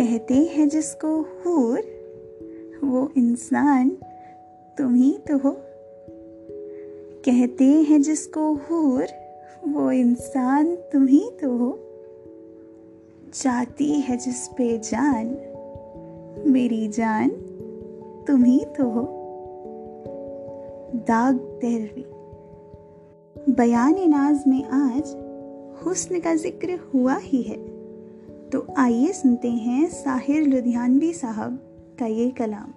कहते हैं जिसको हूर, वो इंसान तुम ही तो हो। कहते हैं जिसको हूर, वो इंसान तुम ही तो हो। जाती है जिस पे जान, मेरी जान तुम ही तो हो। दाग तेरहवीं। बयाने नाज में आज हुस्न का जिक्र हुआ ही है, तो आइए सुनते हैं साहिर लुधियानवी साहब का ये कलाम।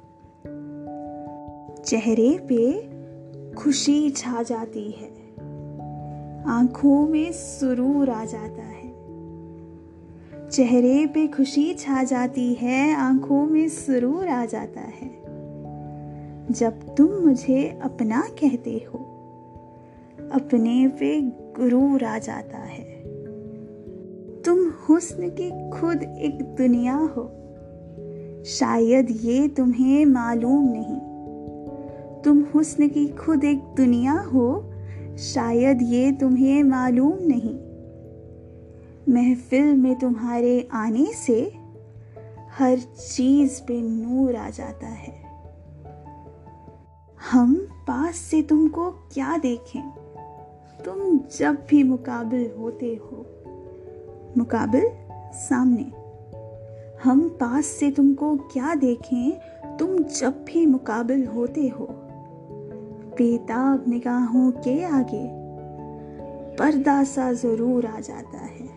चेहरे पे खुशी छा जाती है, आंखों में सुरूर आ जाता है। चेहरे पे खुशी छा जाती है, आंखों में सुरूर आ जाता है। जब तुम मुझे अपना कहते हो, अपने पे गुरूर आ जाता है। तुम हुस्न की खुद एक दुनिया हो, शायद ये तुम्हें मालूम नहीं। तुम हुस्न की खुद एक दुनिया हो, शायद ये तुम्हें मालूम नहीं। महफिल में तुम्हारे आने से हर चीज़ पे नूर आ जाता है। हम पास से तुमको क्या देखें, तुम जब भी मुकाबिल होते हो, मुकाबिल सामने। हम पास से तुमको क्या देखें, तुम जब भी मुकाबिल होते हो। बेताब निगाहों के आगे पर्दा सा जरूर आ जाता है।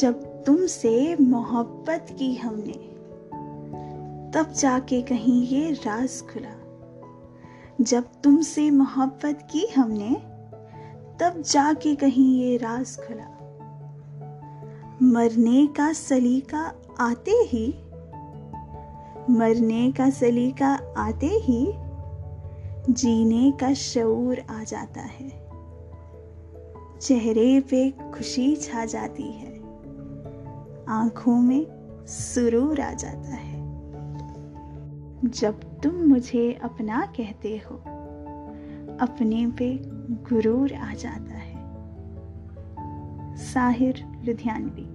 जब तुमसे मोहब्बत की हमने, तब जाके कहीं ये राज खुला। जब तुमसे मोहब्बत की हमने, तब जाके कहीं ये राज खुला। मरने का सलीका आते ही, मरने का सलीका आते ही जीने का शऊर आ जाता है। चेहरे पे खुशी छा जाती है, आंखों में सुरूर आ जाता है। जब तुम मुझे अपना कहते हो, अपने पे गुरूर आ जाता है। साहिर लुधियानवी।